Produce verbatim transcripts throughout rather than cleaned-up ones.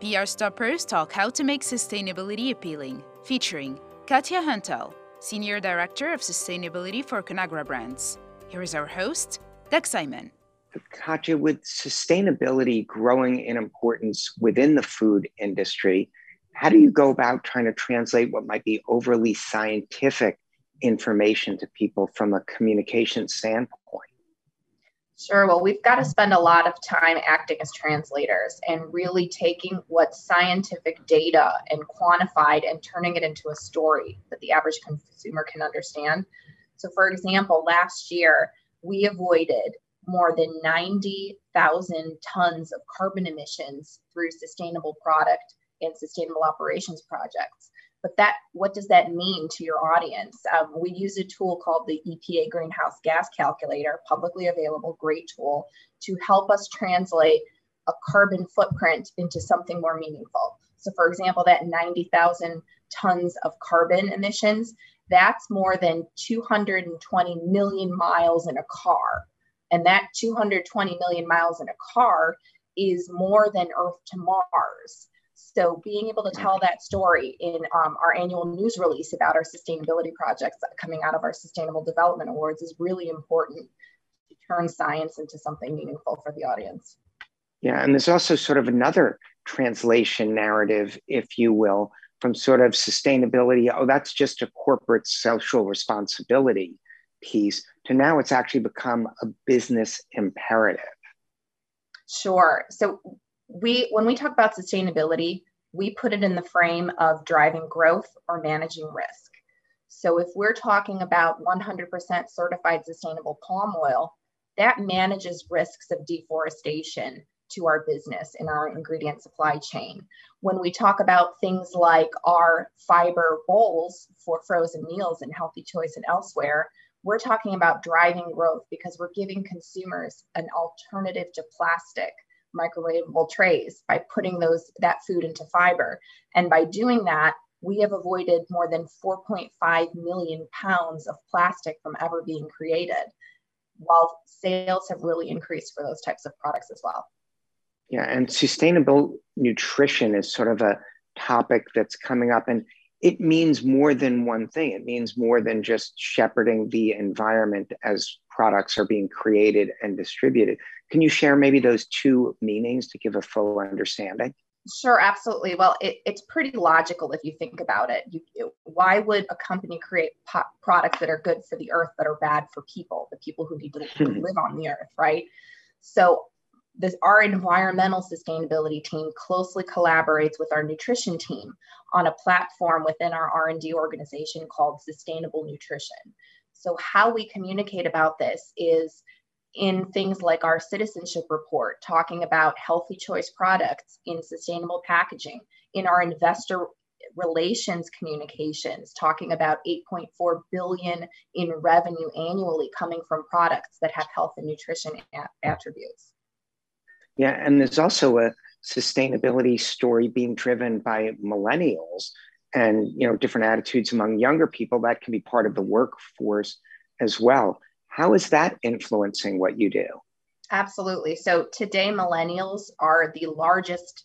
P R Stoppers talk how to make sustainability appealing, featuring Katja Huntel, Senior Director of Sustainability for Conagra Brands. Here is our host, Dex Ayman. Katja, with sustainability growing in importance within the food industry, how do you go about trying to translate what might be overly scientific information to people from a communication standpoint? Sure. Well, we've got to spend a lot of time acting as translators and really taking what's scientific data and quantified and turning it into a story that the average consumer can understand. So, for example, last year, we avoided more than ninety thousand tons of carbon emissions through sustainable product and sustainable operations projects. But that, what does that mean to your audience? Um, we use a tool called the E P A Greenhouse Gas Calculator, publicly available, great tool, to help us translate a carbon footprint into something more meaningful. So for example, that ninety thousand tons of carbon emissions, that's more than two hundred twenty million miles in a car. And that two hundred twenty million miles in a car is more than Earth to Mars. So being able to tell that story in um, our annual news release about our sustainability projects coming out of our Sustainable Development Awards is really important to turn science into something meaningful for the audience. Yeah, and there's also sort of another translation narrative, if you will, from sort of sustainability, oh, that's just a corporate social responsibility piece, to now it's actually become a business imperative. Sure. So we, when we talk about sustainability, we put it in the frame of driving growth or managing risk. So if we're talking about one hundred percent certified sustainable palm oil, that manages risks of deforestation to our business and our ingredient supply chain. When we talk about things like our fiber bowls for frozen meals and Healthy Choice and elsewhere, we're talking about driving growth because we're giving consumers an alternative to plastic microwavable trays by putting those that food into fiber. And by doing that, we have avoided more than four point five million pounds of plastic from ever being created, while sales have really increased for those types of products as well. Yeah, and sustainable nutrition is sort of a topic that's coming up, and it means more than one thing. It means more than just shepherding the environment as products are being created and distributed. Can you share maybe those two meanings to give a full understanding? Sure, absolutely. Well, it, it's pretty logical if you think about it. You, it why would a company create po- products that are good for the earth that are bad for people, the people who need to live on the earth, right? So This, our environmental sustainability team closely collaborates with our nutrition team on a platform within our R and D organization called Sustainable Nutrition. So how we communicate about this is in things like our citizenship report, talking about Healthy Choice products in sustainable packaging, in our investor relations communications, talking about eight point four billion dollars in revenue annually coming from products that have health and nutrition attributes. Yeah, and there's also a sustainability story being driven by millennials and, you know, different attitudes among younger people that can be part of the workforce as well. How is that influencing what you do? Absolutely. So today, millennials are the largest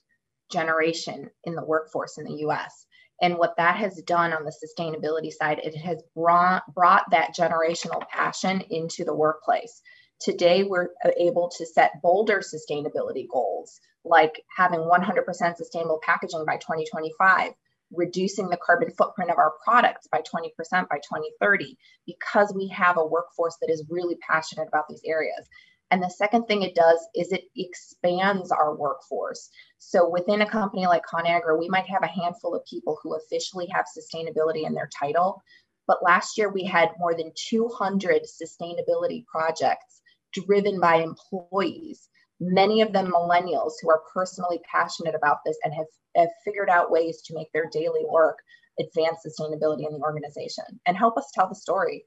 generation in the workforce in the U S. And what that has done on the sustainability side, it has brought, brought that generational passion into the workplace. Today, we're able to set bolder sustainability goals, like having one hundred percent sustainable packaging by twenty twenty-five, reducing the carbon footprint of our products by twenty percent by twenty thirty, because we have a workforce that is really passionate about these areas. And the second thing it does is it expands our workforce. So within a company like Conagra, we might have a handful of people who officially have sustainability in their title. But last year, we had more than two hundred sustainability projects driven by employees, many of them millennials who are personally passionate about this and have, have figured out ways to make their daily work advance sustainability in the organization and help us tell the story.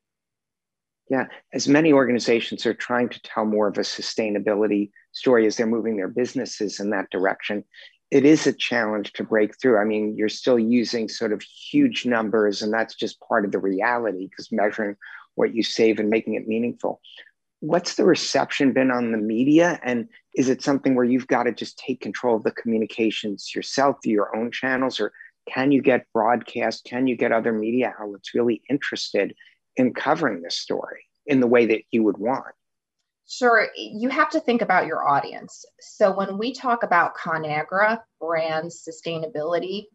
Yeah, as many organizations are trying to tell more of a sustainability story as they're moving their businesses in that direction, it is a challenge to break through. I mean, you're still using sort of huge numbers, and that's just part of the reality because measuring what you save and making it meaningful. what's the reception been on the media? And is it something where you've got to just take control of the communications yourself through your own channels? Or can you get broadcast? Can you get other media outlets really interested in covering this story in the way that you would want? Sure. You have to think about your audience. So when we talk about Conagra Brands sustainability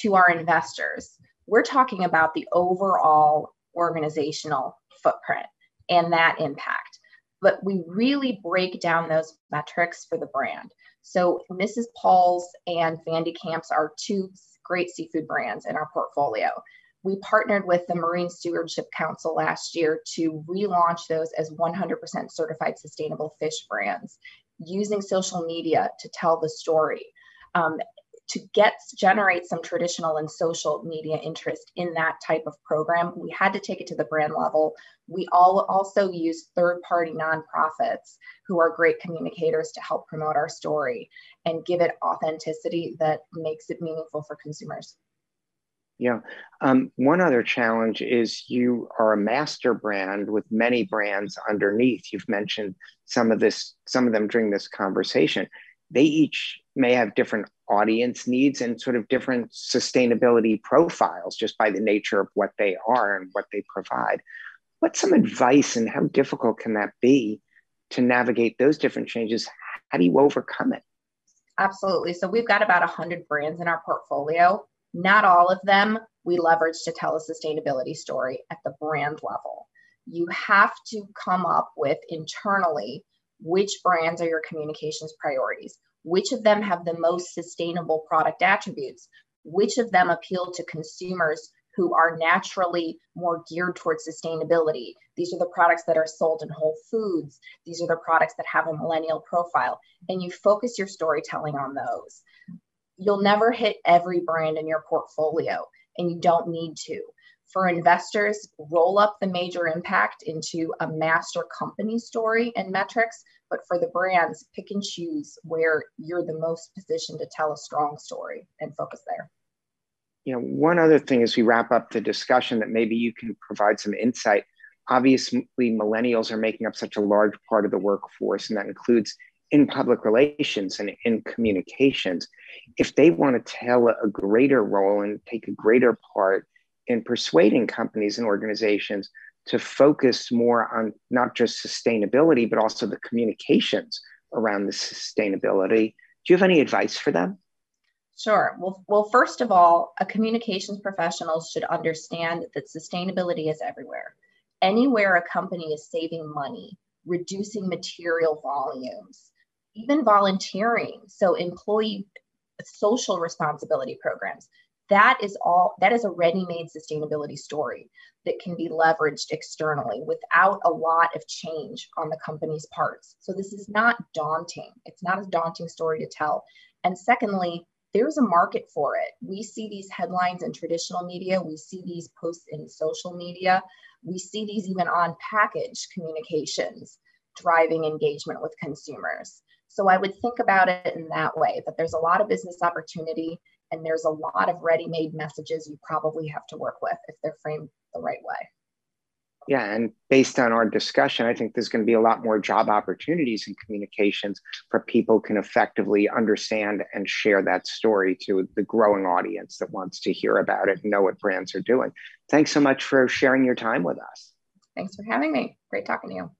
to our investors, we're talking about the overall organizational footprint and that impact. But we really break down those metrics for the brand. So Missus Paul's and Fandy Camp's are two great seafood brands in our portfolio. We partnered with the Marine Stewardship Council last year to relaunch those as one hundred percent certified sustainable fish brands, using social media to tell the story, um, to get generate some traditional and social media interest in that type of program. We had to take it to the brand level. We all also use third-party nonprofits who are great communicators to help promote our story and give it authenticity that makes it meaningful for consumers. Yeah. Um, one other challenge is you are a master brand with many brands underneath. You've mentioned some of this, some of them during this conversation. They each may have different audience needs and sort of different sustainability profiles just by the nature of what they are and what they provide. What's some advice, and how difficult can that be to navigate those different changes? How do you overcome it? Absolutely. So we've got about one hundred brands in our portfolio. Not all of them we leverage to tell a sustainability story at the brand level. You have to come up with internally which brands are your communications priorities, which of them have the most sustainable product attributes, which of them appeal to consumers who are naturally more geared towards sustainability. These are the products that are sold in Whole Foods. These are the products that have a millennial profile, and you focus your storytelling on those. You'll never hit every brand in your portfolio, and you don't need to. For investors, roll up the major impact into a master company story and metrics, but for the brands, pick and choose where you're the most positioned to tell a strong story and focus there. You know, one other thing as we wrap up the discussion that maybe you can provide some insight. Obviously, millennials are making up such a large part of the workforce, and that includes in public relations and in communications. If they want to tell a greater role and take a greater part in persuading companies and organizations to focus more on not just sustainability, but also the communications around the sustainability, do you have any advice for them? Sure. Well, well, first of all, a communications professional should understand that sustainability is everywhere. Anywhere a company is saving money, reducing material volumes, even volunteering, so employee social responsibility programs, that is all, that is a ready-made sustainability story that can be leveraged externally without a lot of change on the company's parts. So this is not daunting. It's not a daunting story to tell. And secondly, there's a market for it. We see these headlines in traditional media. We see these posts in social media. We see these even on package communications, driving engagement with consumers. So I would think about it in that way, that there's a lot of business opportunity and there's a lot of ready-made messages you probably have to work with if they're framed the right way. Yeah, and based on our discussion, I think there's going to be a lot more job opportunities in communications for people who can effectively understand and share that story to the growing audience that wants to hear about it and know what brands are doing. Thanks so much for sharing your time with us. Thanks for having me. Great talking to you.